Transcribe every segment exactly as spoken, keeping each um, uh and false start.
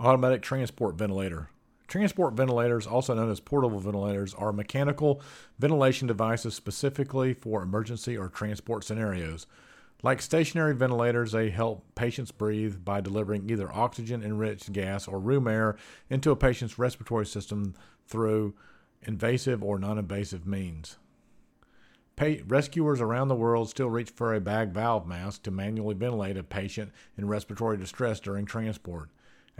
Automatic transport ventilator. Transport ventilators, also known as portable ventilators, are mechanical ventilation devices specifically for emergency or transport scenarios. Like stationary ventilators, they help patients breathe by delivering either oxygen-enriched gas or room air into a patient's respiratory system through invasive or non-invasive means. Pa- rescuers around the world still reach for a bag valve mask to manually ventilate a patient in respiratory distress during transport.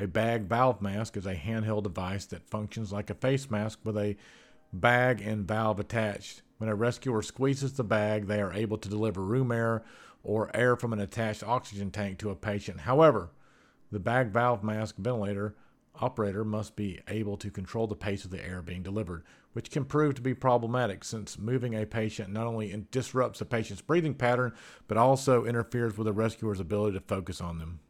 A bag valve mask is a handheld device that functions like a face mask with a bag and valve attached. When a rescuer squeezes the bag, they are able to deliver room air or air from an attached oxygen tank to a patient. However, the bag valve mask ventilator operator must be able to control the pace of the air being delivered, which can prove to be problematic since moving a patient not only disrupts the patient's breathing pattern, but also interferes with the rescuer's ability to focus on them.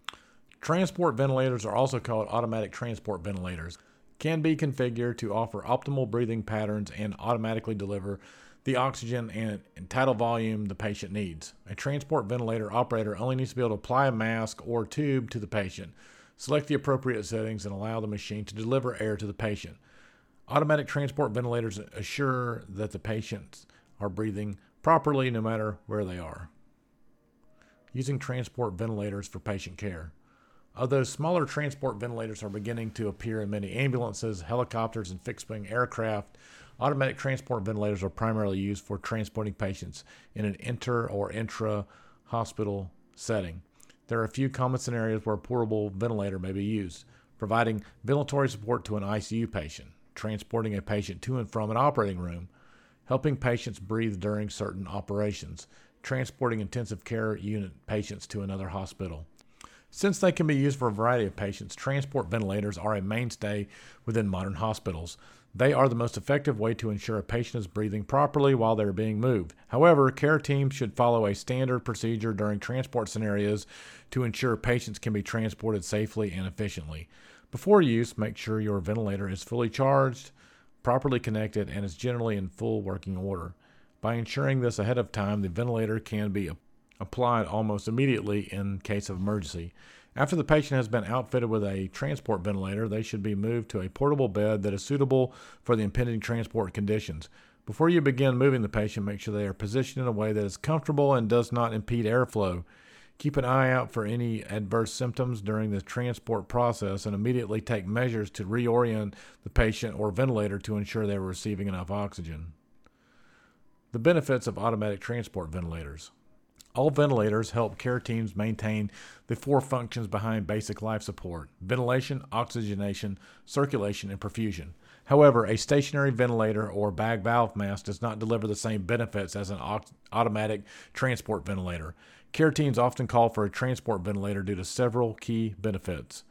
Transport ventilators are also called automatic transport ventilators, can be configured to offer optimal breathing patterns and automatically deliver the oxygen and tidal volume the patient needs. A transport ventilator operator only needs to be able to apply a mask or tube to the patient, select the appropriate settings, and allow the machine to deliver air to the patient. Automatic transport ventilators assure that the patients are breathing properly no matter where they are. Using transport ventilators for patient care. Although smaller transport ventilators are beginning to appear in many ambulances, helicopters, and fixed-wing aircraft, automatic transport ventilators are primarily used for transporting patients in an inter- or intra-hospital setting. There are a few common scenarios where a portable ventilator may be used: providing ventilatory support to an I C U patient, transporting a patient to and from an operating room, helping patients breathe during certain operations, transporting intensive care unit patients to another hospital. Since they can be used for a variety of patients, transport ventilators are a mainstay within modern hospitals. They are the most effective way to ensure a patient is breathing properly while they are being moved. However, care teams should follow a standard procedure during transport scenarios to ensure patients can be transported safely and efficiently. Before use, make sure your ventilator is fully charged, properly connected, and is generally in full working order. By ensuring this ahead of time, the ventilator can be applied almost immediately in case of emergency. After the patient has been outfitted with a transport ventilator, they should be moved to a portable bed that is suitable for the impending transport conditions. Before you begin moving the patient, make sure they are positioned in a way that is comfortable and does not impede airflow. Keep an eye out for any adverse symptoms during the transport process and immediately take measures to reorient the patient or ventilator to ensure they are receiving enough oxygen. The benefits of automatic transport ventilators. All ventilators help care teams maintain the four functions behind basic life support: ventilation, oxygenation, circulation, and perfusion. However, a stationary ventilator or bag valve mask does not deliver the same benefits as an automatic transport ventilator. Care teams often call for a transport ventilator due to several key benefits.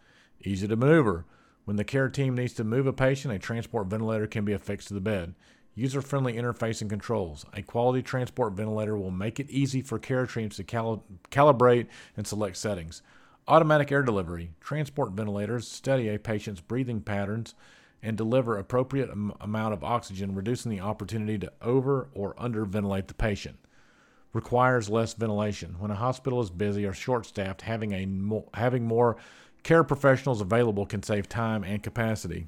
Easy to maneuver. When the care team needs to move a patient, a transport ventilator can be affixed to the bed. User-friendly interface and controls. A quality transport ventilator will make it easy for care teams to cali- calibrate and select settings. Automatic air delivery. Transport ventilators study a patient's breathing patterns and deliver appropriate am- amount of oxygen, reducing the opportunity to over or under ventilate the patient. Requires less ventilation. When a hospital is busy or short-staffed, having, a mo- having more care professionals available can save time and capacity.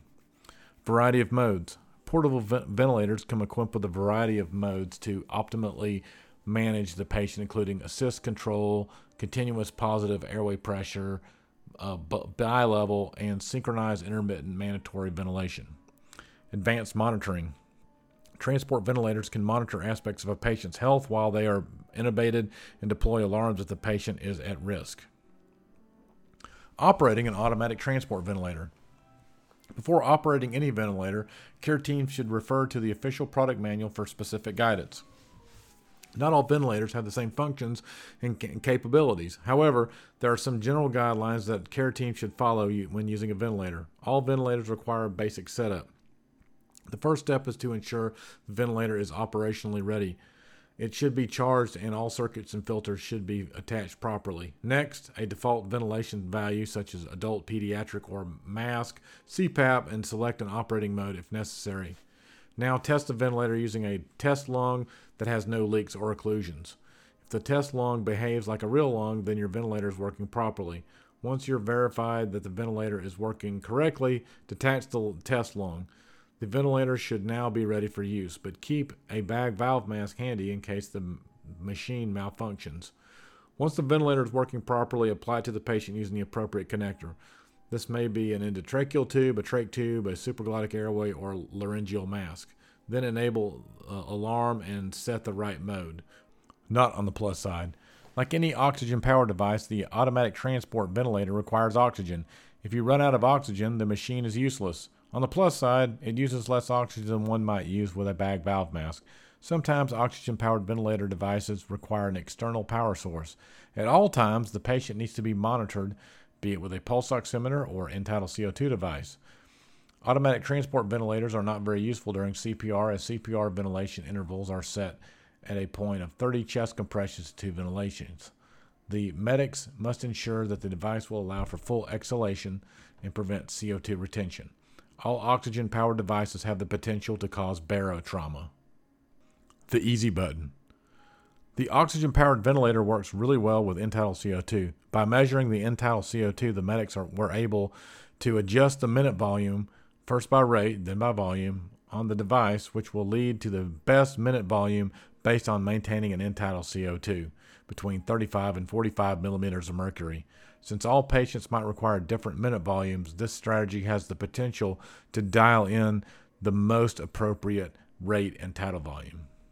Variety of modes. Portable ventilators come equipped with a variety of modes to optimally manage the patient, including assist control, continuous positive airway pressure, uh, bilevel, and synchronized intermittent mandatory ventilation. Advanced monitoring. Transport ventilators can monitor aspects of a patient's health while they are intubated and deploy alarms if the patient is at risk. Operating an automatic transport ventilator. Before operating any ventilator, care teams should refer to the official product manual for specific guidance. Not all ventilators have the same functions and c- capabilities. However, there are some general guidelines that care teams should follow you when using a ventilator. All ventilators require a basic setup. The first step is to ensure the ventilator is operationally ready. It should be charged and all circuits and filters should be attached properly. Next, a default ventilation value such as adult, pediatric, or mask, C PAP, and select an operating mode if necessary. Now test the ventilator using a test lung that has no leaks or occlusions. If the test lung behaves like a real lung, then your ventilator is working properly. Once you're verified that the ventilator is working correctly, detach the test lung. The ventilator should now be ready for use, but keep a bag valve mask handy in case the machine malfunctions. Once the ventilator is working properly, apply it to the patient using the appropriate connector. This may be an endotracheal tube, a trach tube, a supraglottic airway, or laryngeal mask. Then enable uh, alarm and set the right mode. Not on the plus side. Like any oxygen-powered device, the automatic transport ventilator requires oxygen. If you run out of oxygen, the machine is useless. On the plus side, it uses less oxygen than one might use with a bag valve mask. Sometimes oxygen-powered ventilator devices require an external power source. At all times, the patient needs to be monitored, be it with a pulse oximeter or end-tidal C O two device. Automatic transport ventilators are not very useful during C P R, as C P R ventilation intervals are set at a point of thirty chest compressions to ventilations. The medics must ensure that the device will allow for full exhalation and prevent C O two retention. All oxygen-powered devices have the potential to cause barotrauma. The easy button. The oxygen-powered ventilator works really well with end-tidal C O two. By measuring the end-tidal C O two, the medics are, were able to adjust the minute volume, first by rate, then by volume, on the device, which will lead to the best minute volume based on maintaining an end-tidal C O two between thirty-five and forty-five millimeters of mercury. Since all patients might require different minute volumes, this strategy has the potential to dial in the most appropriate rate and tidal volume.